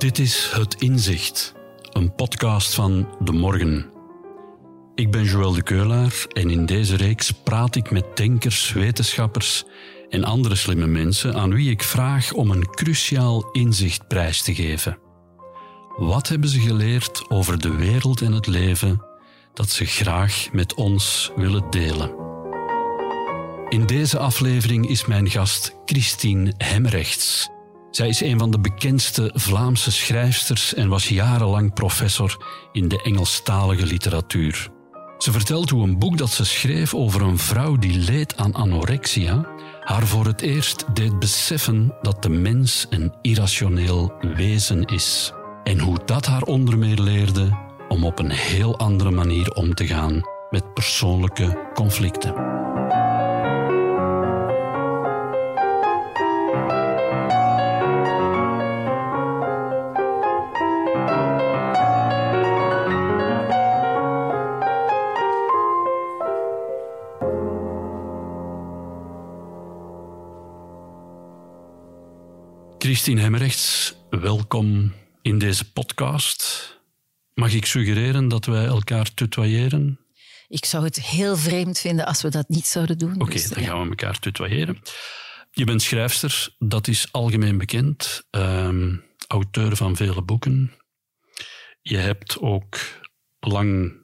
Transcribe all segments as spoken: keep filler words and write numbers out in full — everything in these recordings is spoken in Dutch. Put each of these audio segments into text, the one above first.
Dit is Het Inzicht, een podcast van De Morgen. Ik ben Joël de Ceulaer en in deze reeks praat ik met denkers, wetenschappers en andere slimme mensen aan wie ik vraag om een cruciaal inzicht prijs te geven. Wat hebben ze geleerd over de wereld en het leven dat ze graag met ons willen delen? In deze aflevering is mijn gast Kristien Hemmerechts. Zij is een van de bekendste Vlaamse schrijfsters en was jarenlang professor in de Engelstalige literatuur. Ze vertelt hoe een boek dat ze schreef over een vrouw die leed aan anorexia haar voor het eerst deed beseffen dat de mens een irrationeel wezen is. En hoe dat haar onder meer leerde om op een heel andere manier om te gaan met persoonlijke conflicten. Kristien Hemmerechts, welkom in deze podcast. Mag ik suggereren dat wij elkaar tutoyeren? Ik zou het heel vreemd vinden als we dat niet zouden doen. Oké, okay, dus, dan ja. gaan we elkaar tutoyeren. Je bent schrijfster, dat is algemeen bekend. Um, auteur van vele boeken. Je hebt ook lang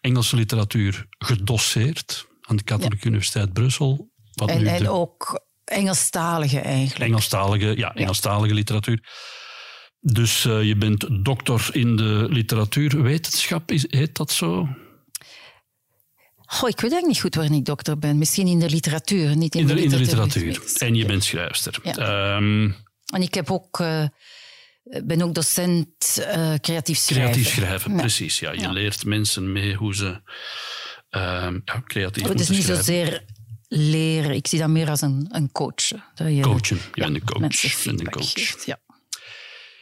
Engelse literatuur gedoseerd aan de Katholieke ja. Universiteit Brussel. Wat en, nu en de... ook... Engelstalige eigenlijk. Engelstalige, ja, Engelstalige ja. literatuur. Dus uh, je bent doctor in de literatuurwetenschap, is, heet dat zo? Goh, ik weet eigenlijk niet goed waarin ik dokter ben. Misschien in de literatuur, niet in, in de, de literatuur. In de literatuur. En je bent schrijfster. Ja. Um, en ik heb ook, uh, ben ook docent uh, creatief schrijven. Creatief schrijven, ja. precies. Ja. Je ja. leert mensen mee hoe ze um, ja, creatief oh, moeten schrijven. Het is niet zozeer... leren. Ik zie dat meer als een, een coach. Dat je, Coachen. Je ja, bent een coach. Je bent een coach. Ja.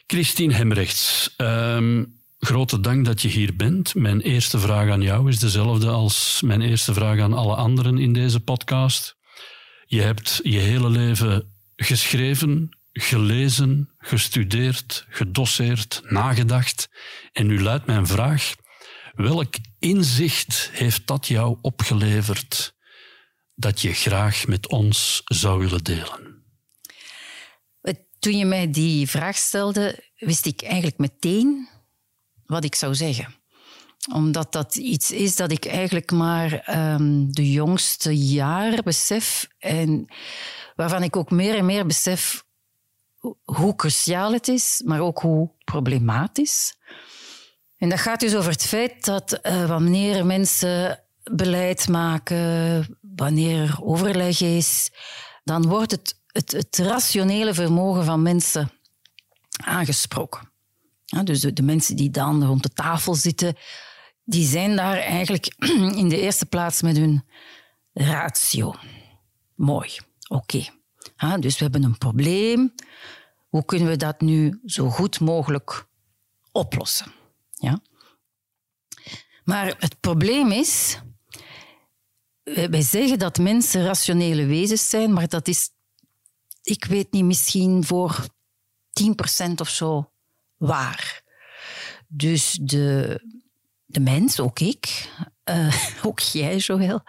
Kristien Hemmerechts, um, grote dank dat je hier bent. Mijn eerste vraag aan jou is dezelfde als mijn eerste vraag aan alle anderen in deze podcast. Je hebt je hele leven geschreven, gelezen, gestudeerd, gedoseerd, nagedacht. En nu luidt mijn vraag, welk inzicht heeft dat jou opgeleverd dat je graag met ons zou willen delen? Toen je mij die vraag stelde, wist ik eigenlijk meteen wat ik zou zeggen. Omdat dat iets is dat ik eigenlijk maar um, de jongste jaren besef en waarvan ik ook meer en meer besef hoe cruciaal het is, maar ook hoe problematisch. En dat gaat dus over het feit dat uh, wanneer mensen beleid maken, wanneer er overleg is, dan wordt het, het, het rationele vermogen van mensen aangesproken. Ja, dus de, de mensen die dan rond de tafel zitten, die zijn daar eigenlijk in de eerste plaats met hun ratio. Mooi, oké. Okay. Ja, dus we hebben een probleem. Hoe kunnen we dat nu zo goed mogelijk oplossen? Ja. Maar het probleem is... Wij zeggen dat mensen rationele wezens zijn, maar dat is, ik weet niet, misschien voor tien procent of zo waar. Dus de, de mens, ook ik, euh, ook jij, Joël,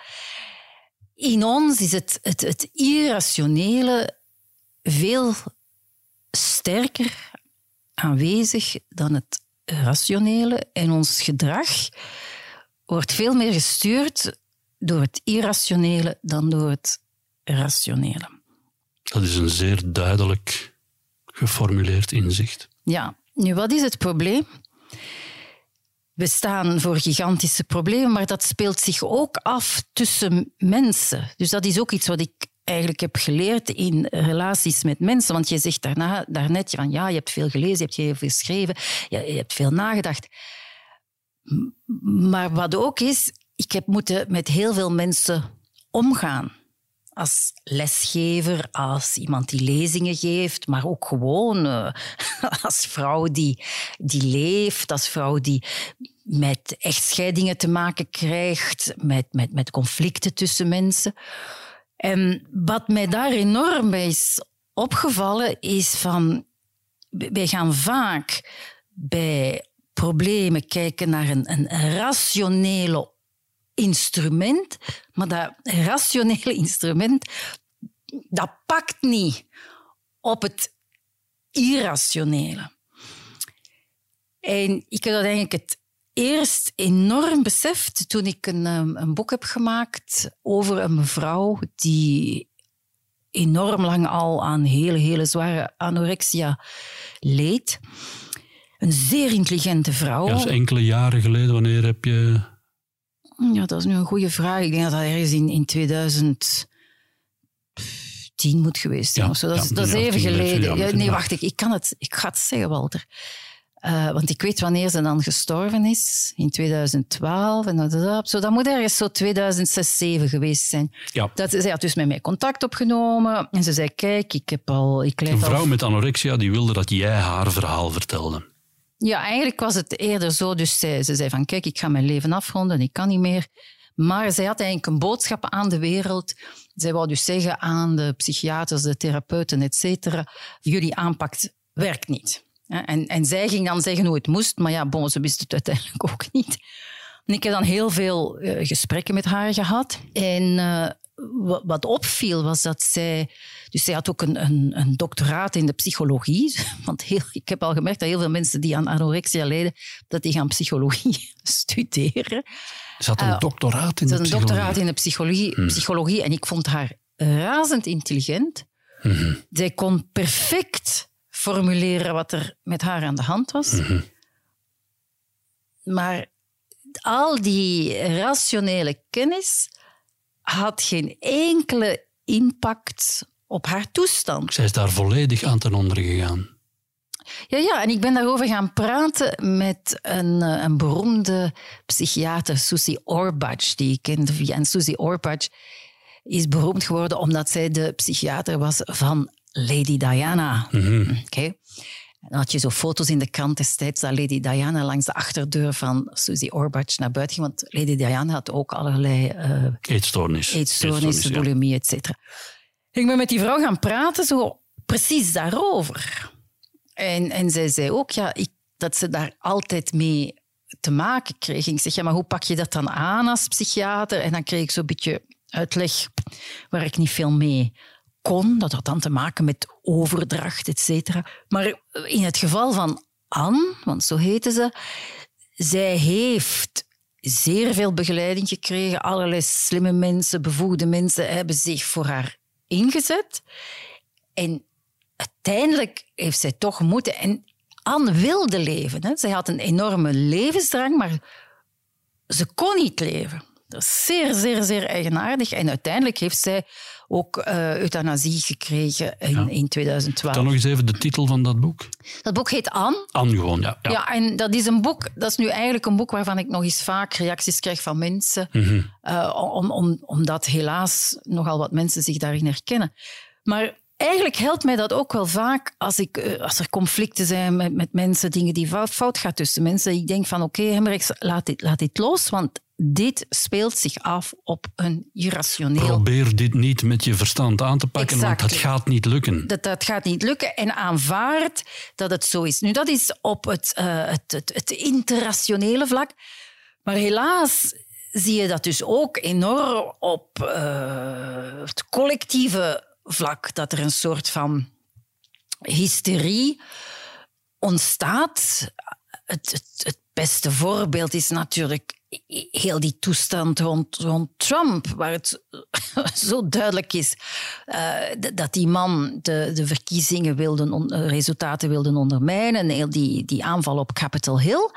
in ons is het, het, het irrationele veel sterker aanwezig dan het rationele. En ons gedrag wordt veel meer gestuurd door het irrationele dan door het rationele. Dat is een zeer duidelijk geformuleerd inzicht. Ja, nu wat is het probleem? We staan voor gigantische problemen, maar dat speelt zich ook af tussen mensen. Dus dat is ook iets wat ik eigenlijk heb geleerd in relaties met mensen. Want je zegt daarna, daarnet, van, ja, je hebt veel gelezen, je hebt heel veel geschreven, je hebt veel nagedacht. Maar wat ook is... Ik heb moeten met heel veel mensen omgaan. Als lesgever, als iemand die lezingen geeft, maar ook gewoon euh, als vrouw die, die leeft, als vrouw die met echtscheidingen te maken krijgt, met, met, met conflicten tussen mensen. En wat mij daar enorm bij is opgevallen, is van wij gaan vaak bij problemen kijken naar een, een rationele instrument, maar dat rationele instrument, dat pakt niet op het irrationele. En ik heb dat eigenlijk het eerst enorm beseft toen ik een, een boek heb gemaakt over een mevrouw die enorm lang al aan hele, hele zware anorexia leed. Een zeer intelligente vrouw. Ja, dat is enkele jaren geleden. Wanneer heb je... Ja, dat is nu een goede vraag. Ik denk dat dat ergens in, in tweeduizend tien moet geweest zijn. Ja, of zo. Dat, ja, dat is ja, even geleden. Ja, nee, wacht. Ik, ik, kan het, ik ga het zeggen, Walter. Uh, want ik weet wanneer ze dan gestorven is. In tweeduizend twaalf. En dat, dat, zo, dat moet ergens zo tweeduizend zes, tweeduizend zeven geweest zijn. Ja. Dat, zij had dus met mij contact opgenomen. En ze zei, kijk, ik heb al... Ik leid een vrouw al... met anorexia die wilde dat jij haar verhaal vertelde. Ja, eigenlijk was het eerder zo. Dus zij, ze zei van, kijk, ik ga mijn leven afronden. Ik kan niet meer. Maar zij had eigenlijk een boodschap aan de wereld. Zij wou dus zeggen aan de psychiaters, de therapeuten, et cetera, jullie aanpak werkt niet. En, en zij ging dan zeggen hoe het moest, maar ja, bon, ze wist het uiteindelijk ook niet. En ik heb dan heel veel uh, gesprekken met haar gehad. En uh, wat, wat opviel was dat zij... Dus zij had ook een, een, een doctoraat in de psychologie. Want heel, ik heb al gemerkt dat heel veel mensen die aan anorexia lijden, dat die gaan psychologie studeren. Ze had een uh, doctoraat in de psychologie. Ze had een doctoraat in de psychologie. Hmm. psychologie en ik vond haar razend intelligent. Hmm. Zij kon perfect... formuleren wat er met haar aan de hand was. Mm-hmm. Maar al die rationele kennis had geen enkele impact op haar toestand. Zij is daar volledig aan ten onder gegaan. Ja, ja, en ik ben daarover gaan praten met een, een beroemde psychiater, Susie Orbach, die ik kende via. En Susie Orbach is beroemd geworden omdat zij de psychiater was van Lady Diana. Mm-hmm. Okay. Dan had je zo foto's in de krant destijds dat Lady Diana langs de achterdeur van Susie Orbach naar buiten ging, want Lady Diana had ook allerlei... Uh, eetstoornis. Eetstoornis, bulimie, ja. et cetera. Ik ben met die vrouw gaan praten, zo precies daarover. En, en zij zei ook ja, ik, dat ze daar altijd mee te maken kreeg. En ik zeg, ja, maar hoe pak je dat dan aan als psychiater? En dan kreeg ik zo'n beetje uitleg waar ik niet veel mee... kon. Dat had dan te maken met overdracht, et cetera. Maar in het geval van Anne, want zo heette ze, zij heeft zeer veel begeleiding gekregen. Allerlei slimme mensen, bevoegde mensen hebben zich voor haar ingezet. En uiteindelijk heeft zij toch moeten... En Anne wilde leven. Hè. Zij had een enorme levensdrang, maar ze kon niet leven. Dat is zeer, zeer, zeer eigenaardig. En uiteindelijk heeft zij... ook uh, euthanasie gekregen in, ja. in tweeduizend twaalf. Dan nog eens even de titel van dat boek. Dat boek heet Anne. Anne gewoon, ja, ja. Ja, en dat is een boek, dat is nu eigenlijk een boek waarvan ik nog eens vaak reacties krijg van mensen, mm-hmm. uh, om, om, omdat helaas nogal wat mensen zich daarin herkennen. Maar eigenlijk helpt mij dat ook wel vaak als, ik, uh, als er conflicten zijn met, met mensen, dingen die fout gaan tussen mensen. Ik denk van, oké, okay, Hemmerechts, laat dit, laat dit los, want... dit speelt zich af op een irrationeel... Probeer dit niet met je verstand aan te pakken, exact. Want dat gaat niet lukken. Dat, dat gaat niet lukken en aanvaard dat het zo is. Nu, dat is op het, uh, het, het, het interrationele vlak. Maar helaas zie je dat dus ook enorm op uh, het collectieve vlak. Dat er een soort van hysterie ontstaat. Het, het, het beste voorbeeld is natuurlijk... heel die toestand rond, rond Trump, waar het zo duidelijk is uh, dat die man de, de verkiezingen wilde, on, resultaten wilde ondermijnen, heel die, die aanval op Capitol Hill.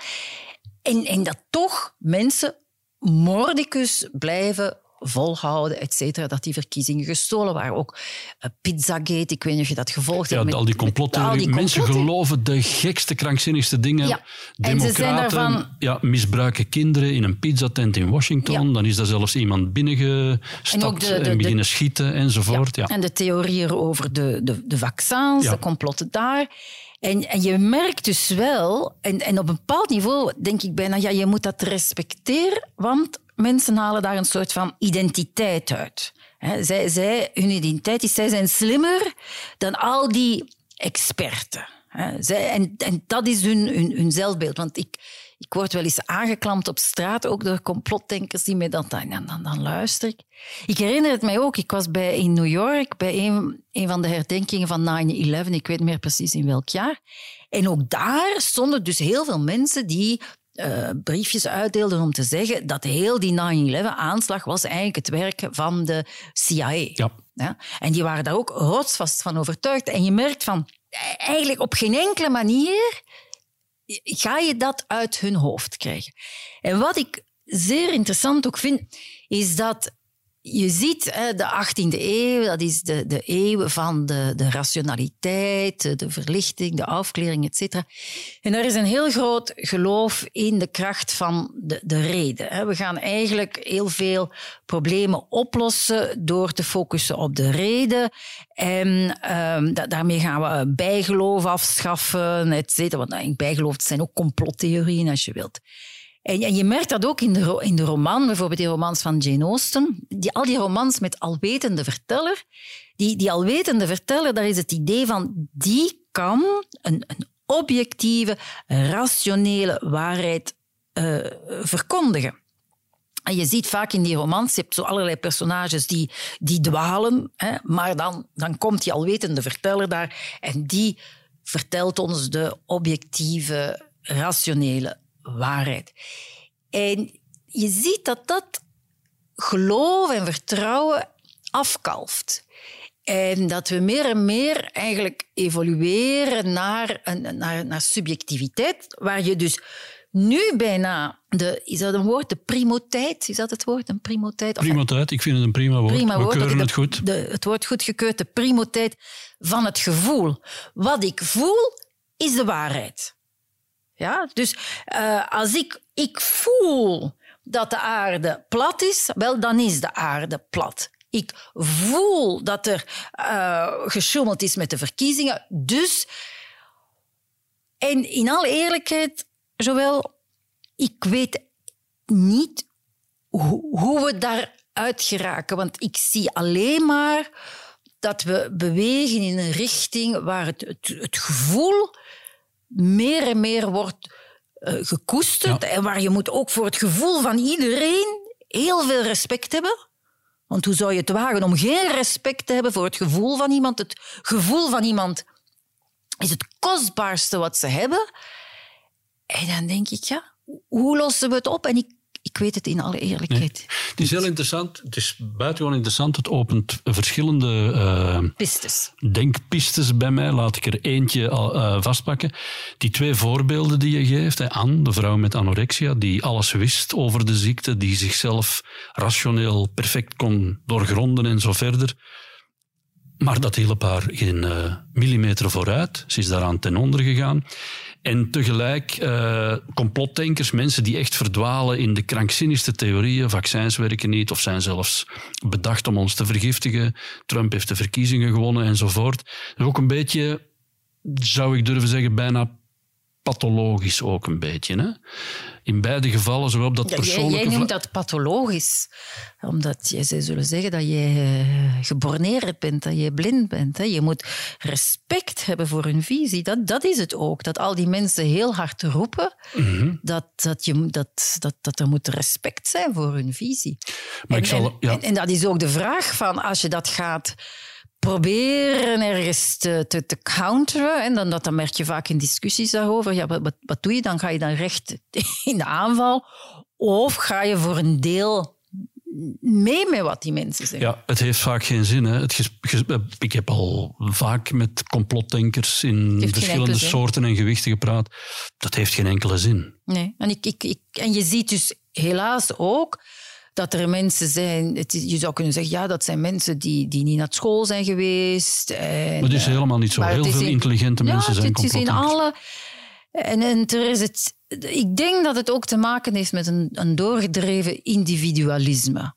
En, en dat toch mensen mordicus blijven volhouden, et cetera, dat die verkiezingen gestolen waren. Ook uh, Pizzagate, ik weet niet of je dat gevolgd ja, hebt. Met, al die complottheorieën. Mensen geloven de gekste, krankzinnigste dingen. Ja. Democraten en ze zijn daarvan... ja, misbruiken kinderen in een pizzatent in Washington. Ja. Dan is daar zelfs iemand binnengestapt en, de, de, en beginnen de, schieten enzovoort. Ja. Ja. En de theorieën over de, de, de vaccins, ja. de complotten daar... En, en je merkt dus wel, en, en op een bepaald niveau denk ik bijna, ja, je moet dat respecteren, want mensen halen daar een soort van identiteit uit. He, zij, zij, hun identiteit is, zij zijn slimmer dan al die experten. Zij, en, en dat is hun, hun, hun zelfbeeld. Want ik, ik word wel eens aangeklampt op straat, ook door complotdenkers die mij dan... Dan, dan, dan luister ik. Ik herinner het mij ook, ik was bij, in New York bij een, een van de herdenkingen van nine eleven. Ik weet niet meer precies in welk jaar. En ook daar stonden dus heel veel mensen die uh, briefjes uitdeelden om te zeggen dat heel die nine eleven aanslag was eigenlijk het werk van de C I A. Ja. Ja? En die waren daar ook rotsvast van overtuigd. En je merkt van... Eigenlijk op geen enkele manier ga je dat uit hun hoofd krijgen. En wat ik zeer interessant ook vind, is dat je ziet de achttiende eeuw, dat is de, de eeuw van de, de rationaliteit, de verlichting, de afklering, et cetera. En er is een heel groot geloof in de kracht van de, de reden. We gaan eigenlijk heel veel problemen oplossen door te focussen op de reden. En um, da- daarmee gaan we bijgeloof afschaffen, et cetera. Want bijgeloof zijn ook complottheorieën, als je wilt. En, en je merkt dat ook in de, in de roman, bijvoorbeeld die romans van Jane Austen, die, al die romans met alwetende verteller, die, die alwetende verteller, daar is het idee van, die kan een, een objectieve, rationele waarheid uh, verkondigen. En je ziet vaak in die romans, je hebt zo allerlei personages die, die dwalen, hè, maar dan, dan komt die alwetende verteller daar en die vertelt ons de objectieve, rationele waarheid. En je ziet dat dat geloof en vertrouwen afkalft. En dat we meer en meer eigenlijk evolueren naar, een, naar, naar subjectiviteit, waar je dus nu bijna... De, is dat een woord? De primoteit? Is dat het woord? Een primoteit? Primoteit, ik vind het een prima woord. Prima woord. We keuren het goed. De, het woord goedgekeurd, de primoteit van het gevoel. Wat ik voel, is de waarheid. Ja, dus uh, als ik, ik voel dat de aarde plat is, wel, dan is de aarde plat. Ik voel dat er uh, gesjoemeld is met de verkiezingen. Dus, en in alle eerlijkheid, Joël, ik weet niet ho- hoe we daaruit geraken. Want ik zie alleen maar dat we bewegen in een richting waar het, het, het gevoel... meer en meer wordt uh, gekoesterd. Ja. En waar je moet ook voor het gevoel van iedereen heel veel respect hebben. Want hoe zou je het wagen om geen respect te hebben voor het gevoel van iemand? Het gevoel van iemand is het kostbaarste wat ze hebben. En dan denk ik, ja, hoe lossen we het op? En ik, ik weet het in alle eerlijkheid. Nee. Het is heel interessant. Het is buitengewoon interessant. Het opent verschillende uh, pistes. Denkpistes bij mij. Laat ik er eentje uh, vastpakken. Die twee voorbeelden die je geeft. Hè. Anne, de vrouw met anorexia, die alles wist over de ziekte, die zichzelf rationeel perfect kon doorgronden en zo verder. Maar dat hielp haar geen uh, millimeter vooruit. Ze is daaraan ten onder gegaan. En tegelijk uh, complotdenkers, mensen die echt verdwalen in de krankzinnigste theorieën. Vaccins werken niet of zijn zelfs bedacht om ons te vergiftigen. Trump heeft de verkiezingen gewonnen enzovoort. Dus ook een beetje, zou ik durven zeggen, bijna pathologisch ook een beetje. Hè? In beide gevallen, zowel op dat ja, persoonlijke... Jij, jij noemt dat pathologisch, omdat jij, zij zullen zeggen dat je geborneerd bent, dat je blind bent. Hè? Je moet respect hebben voor hun visie. Dat, dat is het ook, dat al die mensen heel hard roepen, mm-hmm. dat, dat, je, dat, dat, dat er moet respect zijn voor hun visie. Maar en, ik zal, ja. en, en dat is ook de vraag van, als je dat gaat... proberen ergens te, te, te counteren. En dan, dat, dan merk je vaak in discussies daarover. Ja, wat, wat doe je dan? Ga je dan recht in de aanval? Of ga je voor een deel mee met wat die mensen zeggen? Ja, het heeft vaak geen zin. Hè? Het ges- ges- ik heb al vaak met complotdenkers in verschillende soorten en gewichten gepraat. Dat heeft geen enkele zin. Nee, en, ik, ik, ik, en je ziet dus helaas ook... dat er mensen zijn... Het, je zou kunnen zeggen, ja, dat zijn mensen die, die niet naar school zijn geweest. En, maar het is helemaal niet zo. Heel veel in, intelligente ja, mensen zijn complotdenkers. Ja, het is in alle... En, en er is het, ik denk dat het ook te maken heeft met een, een doorgedreven individualisme.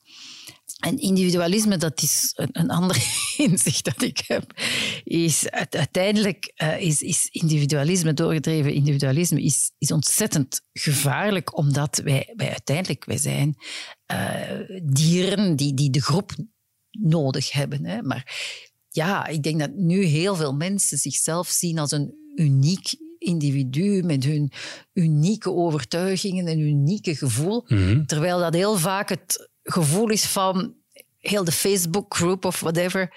En individualisme, dat is een, een ander inzicht dat ik heb. Is, uiteindelijk uh, is, is individualisme, doorgedreven individualisme, is, is ontzettend gevaarlijk, omdat wij, wij uiteindelijk wij zijn uh, dieren die, die de groep nodig hebben. Hè. Maar ja, ik denk dat nu heel veel mensen zichzelf zien als een uniek individu met hun unieke overtuigingen en unieke gevoel. Mm-hmm. Terwijl dat heel vaak het gevoel is van heel de Facebookgroep of whatever,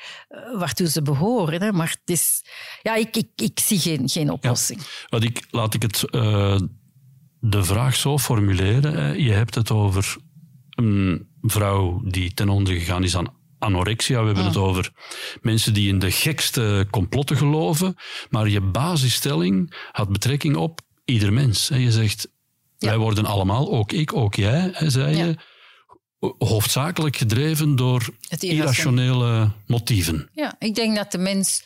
waartoe ze behoren. Hè? Maar het is... Ja, ik, ik, ik zie geen, geen oplossing. Ja. Wat ik, laat ik het, uh, de vraag zo formuleren. Je hebt het over een vrouw die ten onder gegaan is aan anorexia. We hebben oh. het over mensen die in de gekste complotten geloven. Maar je basisstelling had betrekking op ieder mens. Je zegt, ja. wij worden allemaal, ook ik, ook jij, zei ja. je, hoofdzakelijk gedreven door irrationele motieven. Ja, ik denk dat de mens...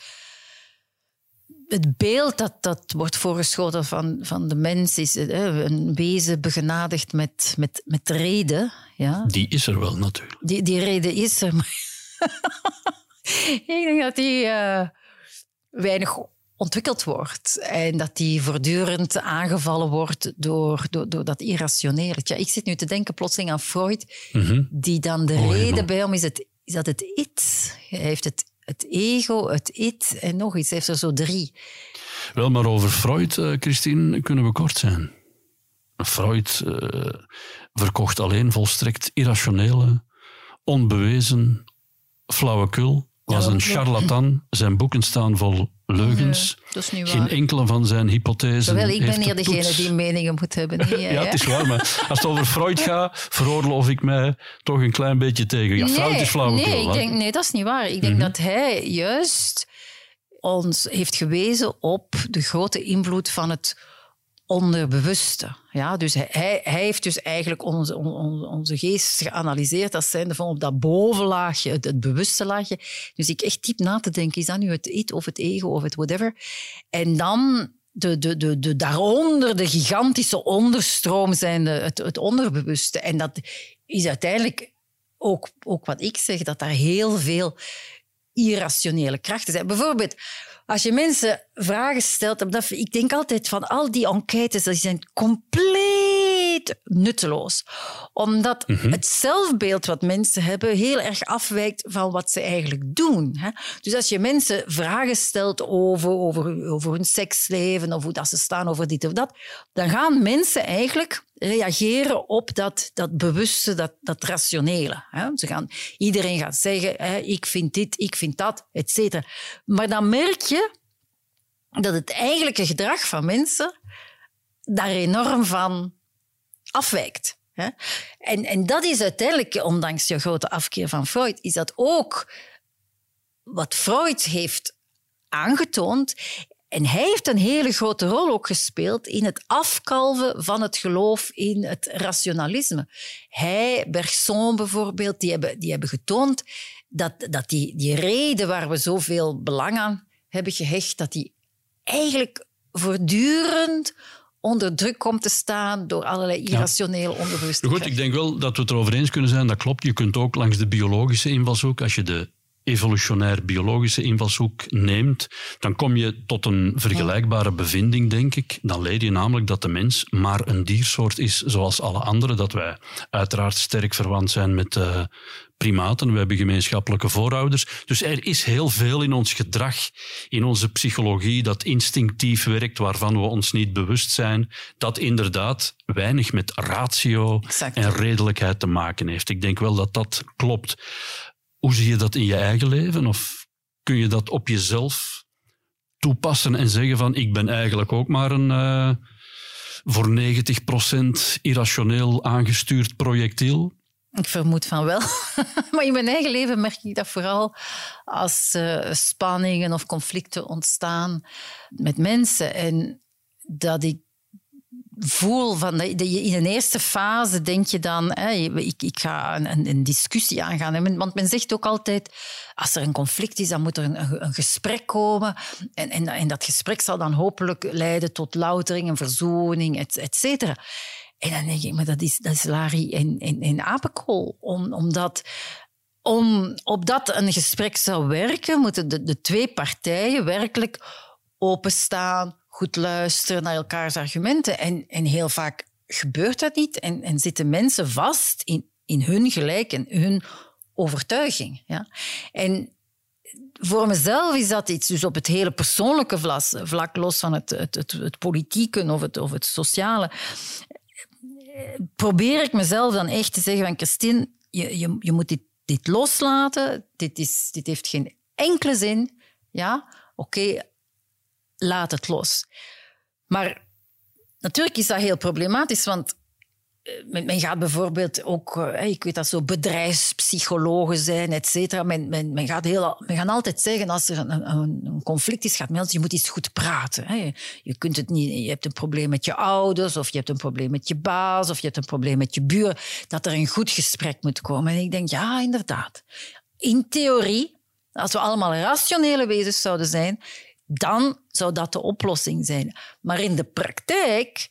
Het beeld dat, dat wordt voorgeschoten van, van de mens is hè, een wezen begenadigd met, met, met reden. Ja. Die is er wel, natuurlijk. Die, die reden is er, maar... ik denk dat die uh, weinig ontwikkeld wordt. En dat die voortdurend aangevallen wordt door, door, door dat irrationele. Ja, ik zit nu te denken plotseling aan Freud, mm-hmm. die dan de oh, reden man. bij hem is, het, is dat het it. Hij heeft het Het ego, het it en nog iets. Hij heeft er zo drie. Wel, maar over Freud, uh, Kristien, kunnen we kort zijn. Freud uh, verkocht alleen volstrekt irrationele, onbewezen, flauwekul. Was een charlatan. Zijn boeken staan vol leugens. Nee, dat is niet waar. Geen enkele van zijn hypothesen. Wel, ik ben hier degene die meningen moet hebben. Niet jij, ja, het is waar, maar als het over Freud gaat, veroorloof ik mij toch een klein beetje tegen. Ja, nee, Freud is flauwekul. Nee, ik denk, nee, dat is niet waar. Ik denk mm-hmm. dat hij juist ons heeft gewezen op de grote invloed van het onderbewuste. Ja, dus hij, hij heeft dus eigenlijk onze, onze, onze geest geanalyseerd als zijnde van op dat bovenlaagje, het, het bewuste laagje. Dus ik echt diep na te denken, is dat nu het it of het ego of het whatever? En dan de, de, de, de, daaronder, de gigantische onderstroom zijnde, het, het onderbewuste. En dat is uiteindelijk ook, ook wat ik zeg, dat daar heel veel irrationele krachten zijn. Bijvoorbeeld... Als je mensen vragen stelt, dat, ik denk altijd van al die enquêtes, die zijn compleet nutteloos. Omdat mm-hmm. het zelfbeeld wat mensen hebben heel erg afwijkt van wat ze eigenlijk doen. Hè? Dus als je mensen vragen stelt over, over, over hun seksleven of hoe dat ze staan over dit of dat, dan gaan mensen eigenlijk reageren op dat, dat bewuste, dat, dat rationele. Hè? Ze gaan, iedereen gaat zeggen, hè, ik vind dit, ik vind dat, et cetera. Maar dan merk je dat het eigenlijke gedrag van mensen daar enorm van afwijkt. Hè? En, en dat is uiteindelijk, ondanks je grote afkeer van Freud, is dat ook wat Freud heeft aangetoond. En hij heeft een hele grote rol ook gespeeld in het afkalven van het geloof in het rationalisme. Hij, Bergson bijvoorbeeld, die hebben, die hebben getoond dat, dat die, die reden waar we zoveel belang aan hebben gehecht, dat die eigenlijk voortdurend onder druk komt te staan door allerlei irrationele ja. onderbewuste Goed, krijgen. Ik denk wel dat we het erover eens kunnen zijn, dat klopt. Je kunt ook langs de biologische invalshoek, als je de... evolutionair-biologische invalshoek neemt, dan kom je tot een vergelijkbare bevinding, denk ik. Dan leer je namelijk dat de mens maar een diersoort is zoals alle anderen. Dat wij uiteraard sterk verwant zijn met uh, primaten. We hebben gemeenschappelijke voorouders. Dus er is heel veel in ons gedrag, in onze psychologie, dat instinctief werkt, waarvan we ons niet bewust zijn, dat inderdaad weinig met ratio exact. en redelijkheid te maken heeft. Ik denk wel dat dat klopt. Hoe zie je dat in je eigen leven? Of kun je dat op jezelf toepassen en zeggen van ik ben eigenlijk ook maar een uh, voor negentig procent irrationeel aangestuurd projectiel? Ik vermoed van wel. Maar in mijn eigen leven merk ik dat vooral als uh, spanningen of conflicten ontstaan met mensen. En dat ik voel van de, de, in de eerste fase denk je dan, hè, ik, ik ga een, een discussie aangaan. Want men zegt ook altijd, als er een conflict is, dan moet er een, een gesprek komen. En, en, en dat gesprek zal dan hopelijk leiden tot loutering en verzoening, et, et cetera. En dan denk ik, maar dat is, dat is Larry en, en, en apenkool. Om, omdat... Om op dat een gesprek zou werken, moeten de, de twee partijen werkelijk openstaan, goed luisteren naar elkaars argumenten. En, en heel vaak gebeurt dat niet. En, en zitten mensen vast in, in hun gelijk en hun overtuiging. Ja? En voor mezelf is dat iets, dus op het hele persoonlijke vlak, vlak los van het, het, het, het politieke of het, of het sociale, probeer ik mezelf dan echt te zeggen van Kristien, je, je, je moet dit, dit loslaten, dit, is, dit heeft geen enkele zin, ja, oké, okay, laat het los. Maar natuurlijk is dat heel problematisch, want men gaat bijvoorbeeld ook, ik weet dat zo, bedrijfspsychologen zijn, et cetera. Men, men, men, gaat heel, men gaat altijd zeggen, als er een, een conflict is, gaat men altijd, je moet iets goed praten. Je kunt het niet, je hebt een probleem met je ouders, of je hebt een probleem met je baas, of je hebt een probleem met je buren, dat er een goed gesprek moet komen. En ik denk, ja, inderdaad. In theorie, als we allemaal rationele wezens zouden zijn, dan zou dat de oplossing zijn. Maar in de praktijk...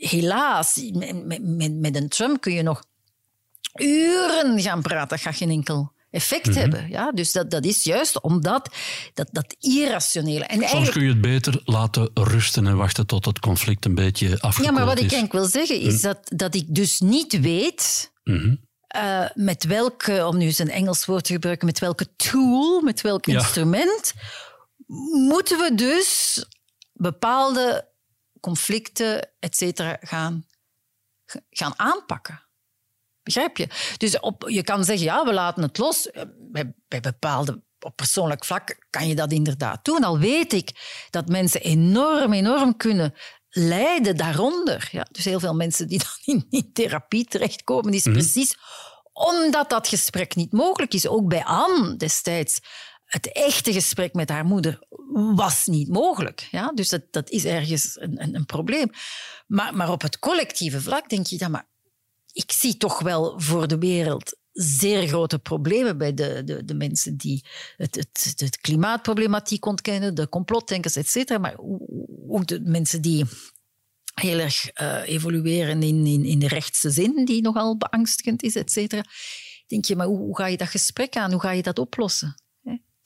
Helaas, met, met, met een Trump kun je nog uren gaan praten. Dat gaat geen enkel effect mm-hmm. hebben. Ja? Dus dat, dat is juist omdat dat, dat irrationele... En soms eigenlijk... kun je het beter laten rusten en wachten tot het conflict een beetje afgekoeld is. Ja, maar wat is. ik eigenlijk wil zeggen is dat, dat ik dus niet weet... Mm-hmm. Uh, met welke, om nu eens een Engels woord te gebruiken, met welke tool, met welk ja. instrument, moeten we dus bepaalde... conflicten, et cetera, gaan, gaan aanpakken. Begrijp je? Dus op, je kan zeggen, ja, we laten het los. Bij, bij bepaalde, op persoonlijk vlak kan je dat inderdaad doen. Al weet ik dat mensen enorm, enorm kunnen lijden daaronder. Ja, dus heel veel mensen die dan in, in therapie terechtkomen, is mm-hmm. precies omdat dat gesprek niet mogelijk is. Ook bij Anne destijds. Het echte gesprek met haar moeder was niet mogelijk. Ja? Dus dat, dat is ergens een, een, een probleem. Maar, maar op het collectieve vlak denk je dan... Maar ik zie toch wel voor de wereld zeer grote problemen bij de, de, de mensen die het, het, het klimaatproblematiek ontkennen, de complotdenkers, et cetera. Maar ook de mensen die heel erg uh, evolueren in, in, in de rechtse zin, die nogal beangstigend is, et cetera. Denk je, maar hoe, hoe ga je dat gesprek aan? Hoe ga je dat oplossen?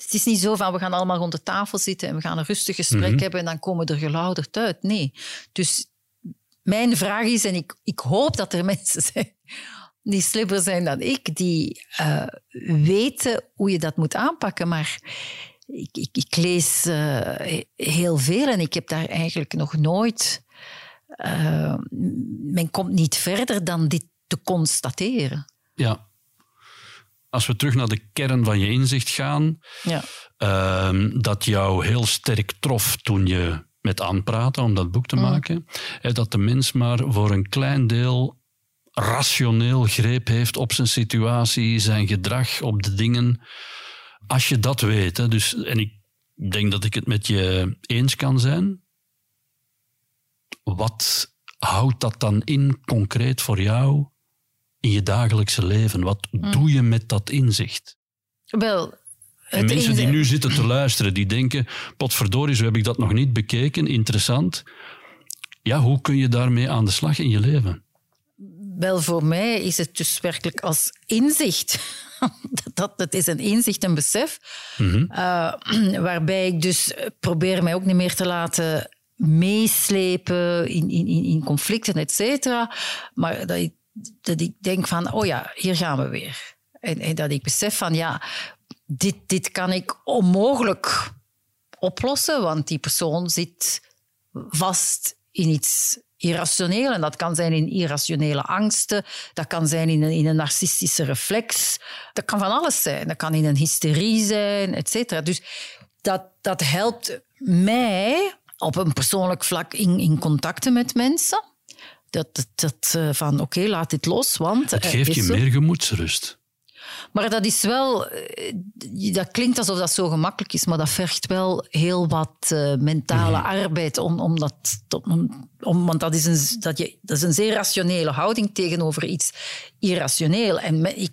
Het is niet zo van, we gaan allemaal rond de tafel zitten en we gaan een rustig gesprek mm-hmm. hebben en dan komen we er gelouterd uit. Nee. Dus mijn vraag is, en ik, ik hoop dat er mensen zijn die slimmer zijn dan ik, die uh, weten hoe je dat moet aanpakken. Maar ik, ik, ik lees uh, heel veel en ik heb daar eigenlijk nog nooit... Uh, men komt niet verder dan dit te constateren. Ja. Als we terug naar de kern van je inzicht gaan, ja. uh, dat jou heel sterk trof toen je met Anne praatte om dat boek te mm. maken, dat de mens maar voor een klein deel rationeel greep heeft op zijn situatie, zijn gedrag, op de dingen. Als je dat weet, hè, dus, en ik denk dat ik het met je eens kan zijn, wat houdt dat dan in concreet voor jou? In je dagelijkse leven, wat hmm. doe je met dat inzicht? Wel, het en mensen inzicht... die nu zitten te luisteren, die denken... potverdorie, zo heb ik dat nog niet bekeken, interessant. Ja, hoe kun je daarmee aan de slag in je leven? Wel, voor mij is het dus werkelijk als inzicht. dat, dat, dat is een inzicht, een besef. Mm-hmm. Uh, waarbij ik dus probeer mij ook niet meer te laten meeslepen in, in, in conflicten, et cetera. Maar dat ik... dat ik denk van, oh ja, hier gaan we weer. En, en dat ik besef van, ja, dit, dit kan ik onmogelijk oplossen, want die persoon zit vast in iets irrationeel. En dat kan zijn in irrationele angsten, dat kan zijn in een, in een narcistische reflex. Dat kan van alles zijn. Dat kan in een hysterie zijn, et cetera. Dus dat, dat helpt mij op een persoonlijk vlak in, in contacten met mensen. Dat, dat, dat van, oké, okay, laat dit los, want... Het geeft je meer gemoedsrust. Maar dat is wel... Dat klinkt alsof dat zo gemakkelijk is, maar dat vergt wel heel wat uh, mentale mm-hmm. arbeid. Om, om dat, om, om, want dat is, een, dat, je, dat is een zeer rationele houding tegenover iets irrationeel. En me, ik,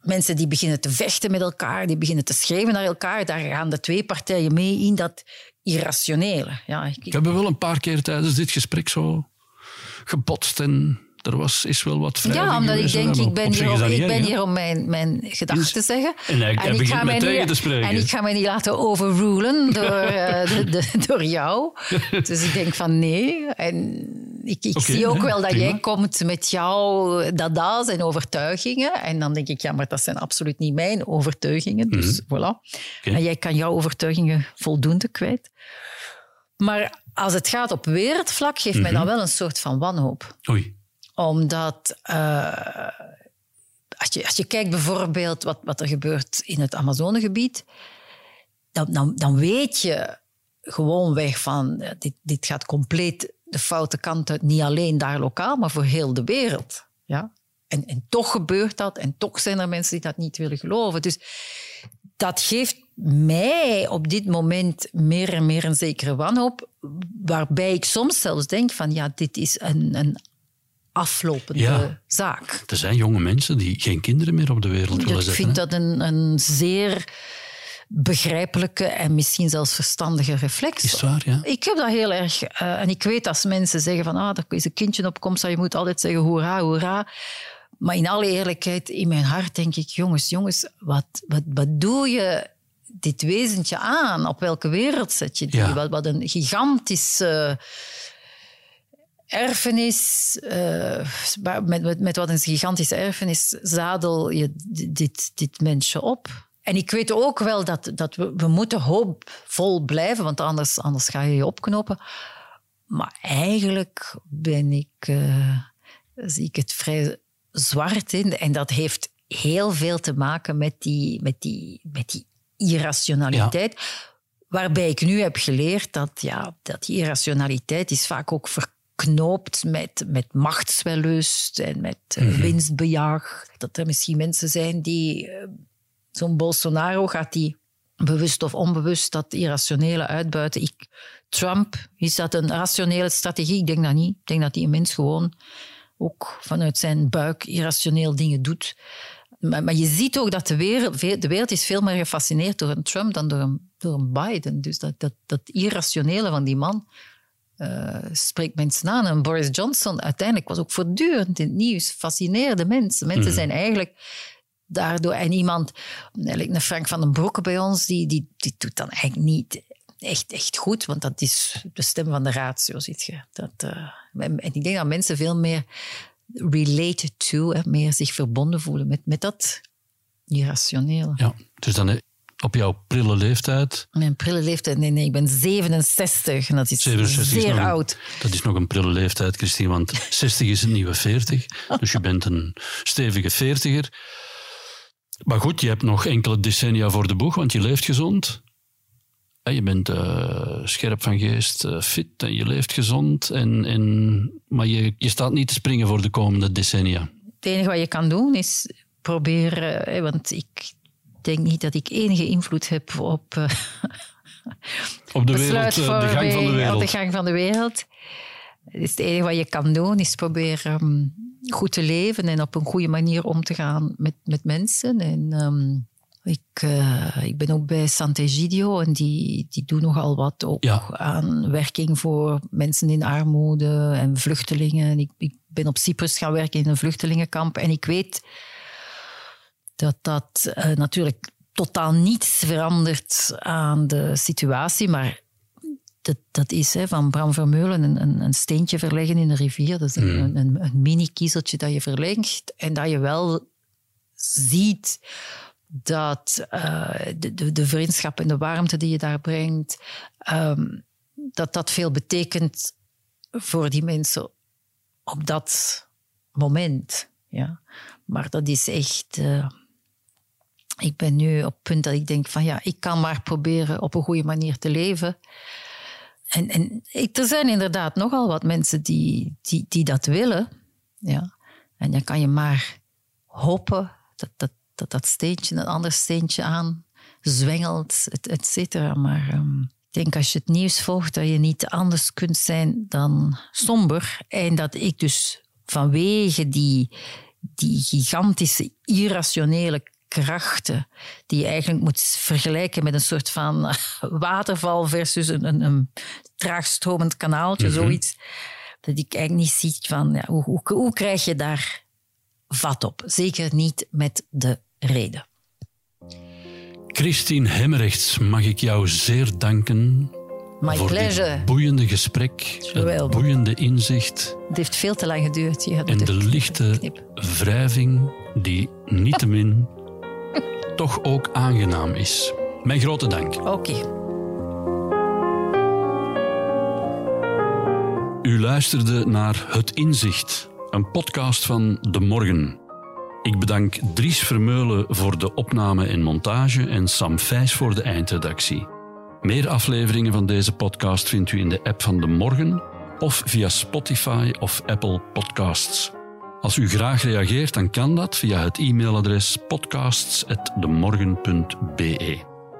mensen die beginnen te vechten met elkaar, die beginnen te schreeuwen naar elkaar, daar gaan de twee partijen mee in dat irrationele. Ja, ik, ik heb wel een paar keer tijdens dit gesprek zo... gebotst en er was, is wel wat vrij. Ja, omdat ik denk, ik ben hier, om, ik ben hier om mijn, mijn gedachten te zeggen. En, en, en, ik ga mij niet, te en ik ga mij niet laten overrulen door, uh, de, de, door jou. Dus ik denk van nee. En ik, ik okay, zie ook nee, wel dat prima. Jij komt met jouw dada's en overtuigingen. En dan denk ik, ja, maar dat zijn absoluut niet mijn overtuigingen. Dus mm-hmm. voilà. Okay. En jij kan jouw overtuigingen voldoende kwijt. Maar als het gaat op wereldvlak, geeft mm-hmm. mij dan wel een soort van wanhoop. Oei. Omdat... Uh, als, je, als je kijkt bijvoorbeeld wat, wat er gebeurt in het Amazonegebied, dan, dan, dan weet je gewoon weg van... Dit, dit gaat compleet de foute kant uit. Niet alleen daar lokaal, maar voor heel de wereld. Ja? En, en toch gebeurt dat. En toch zijn er mensen die dat niet willen geloven. Dus dat geeft mij op dit moment meer en meer een zekere wanhoop. Waarbij ik soms zelfs denk van... Ja, dit is een... een aflopende ja, zaak. Er zijn jonge mensen die geen kinderen meer op de wereld willen zetten. Ik vind hè? dat een, een zeer begrijpelijke en misschien zelfs verstandige reflex. Is het waar, ja? Ik heb dat heel erg. Uh, en ik weet als mensen zeggen van ah, er is een kindje op komst, je moet altijd zeggen hoera, hoera. Maar in alle eerlijkheid, in mijn hart denk ik, jongens, jongens, wat, wat, wat doe je dit wezentje aan? Op welke wereld zet je die? Ja. Wat, wat een gigantische... Uh, erfenis, uh, met, met, met wat een gigantische erfenis zadel je dit, dit mensje op. En ik weet ook wel dat, dat we, we moeten hoopvol blijven, want anders, anders ga je je opknopen. Maar eigenlijk ben ik, uh, zie ik het vrij zwart in. En dat heeft heel veel te maken met die, met die, met die irrationaliteit... Ja. Waarbij ik nu heb geleerd dat, ja, dat die irrationaliteit is vaak ook verkozen knoopt met, met machtswellust en met mm-hmm. winstbejag. Dat er misschien mensen zijn die... Uh, zo'n Bolsonaro gaat die bewust of onbewust dat irrationele uitbuiten. Ik, Trump, is dat een rationele strategie? Ik denk dat niet. Ik denk dat die mens gewoon ook vanuit zijn buik irrationeel dingen doet. Maar, maar je ziet ook dat de wereld, de wereld is veel meer gefascineerd door een Trump dan door een, door een Biden. Dus dat, dat, dat irrationele van die man... Uh, spreekt mensen aan. En Boris Johnson uiteindelijk was ook voortdurend in het nieuws. Fascineerde mensen. Mensen mm. zijn eigenlijk daardoor... En iemand, een Frank van den Broeken bij ons, die, die, die doet dan eigenlijk niet echt, echt goed, want dat is de stem van de ratio, ziet je. Dat, uh, en ik denk dat mensen veel meer related to, hè, meer zich verbonden voelen met, met dat irrationele. Ja, dus dan... Op jouw prille leeftijd? Mijn prille leeftijd? Nee, nee, ik ben zevenenzestig. En dat is zevenenzestig zeer is oud. Een, dat is nog een prille leeftijd, Kristien, want zestig is het nieuwe veertig. Dus je bent een stevige veertiger. Maar goed, je hebt nog enkele decennia voor de boeg, want je leeft gezond. En je bent uh, scherp van geest, uh, fit en je leeft gezond. En, en, maar je, je staat niet te springen voor de komende decennia. Het enige wat je kan doen is proberen... Eh, want ik... Ik denk niet dat ik enige invloed heb op, uh, op de, wereld, uh, de, gang van de wereld. Op de gang van de wereld. Dus het enige wat je kan doen is proberen um, goed te leven en op een goede manier om te gaan met, met mensen. En, um, ik, uh, ik ben ook bij Sant'Egidio en die, die doen nogal wat ook ja. aan werking voor mensen in armoede en vluchtelingen. Ik, ik ben op Cyprus gaan werken in een vluchtelingenkamp en ik weet... dat dat uh, natuurlijk totaal niets verandert aan de situatie, maar dat, dat is hè, van Bram Vermeulen een, een steentje verleggen in de rivier. Dat is mm. een, een, een mini-kiezeltje dat je verlengt en dat je wel ziet dat uh, de, de, de vriendschap en de warmte die je daar brengt, um, dat dat veel betekent voor die mensen op dat moment. Ja. Maar dat is echt... Uh, Ik ben nu op het punt dat ik denk van ja, ik kan maar proberen op een goede manier te leven. En, en er zijn inderdaad nogal wat mensen die, die, die dat willen. Ja. En dan kan je maar hopen dat dat, dat, dat steentje een ander steentje aan zwengelt, et, et cetera. Maar um, ik denk als je het nieuws volgt dat je niet anders kunt zijn dan somber. En dat ik dus vanwege die, die gigantische irrationele krachten, die je eigenlijk moet vergelijken met een soort van waterval versus een, een, een traagstromend kanaaltje, mm-hmm. zoiets. Dat ik eigenlijk niet zie van, ja, hoe, hoe, hoe krijg je daar vat op? Zeker niet met de reden. Kristien Hemmerechts, mag ik jou zeer danken My voor pleasure. Dit boeiende gesprek, Joël, het boeiende inzicht. Het heeft veel te lang geduurd. Je en de lichte knip. wrijving die niettemin toch ook aangenaam is. Mijn grote dank. Oké. Okay. U luisterde naar Het Inzicht, een podcast van De Morgen. Ik bedank Dries Vermeulen voor de opname en montage en Sam Feys voor de eindredactie. Meer afleveringen van deze podcast vindt u in de app van De Morgen of via Spotify of Apple Podcasts. Als u graag reageert, dan kan dat via het e-mailadres podcasts at de morgen punt b e.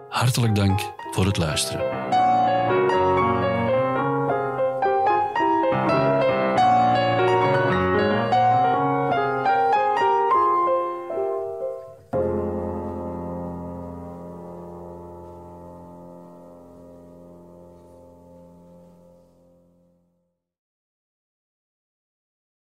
Hartelijk dank voor het luisteren.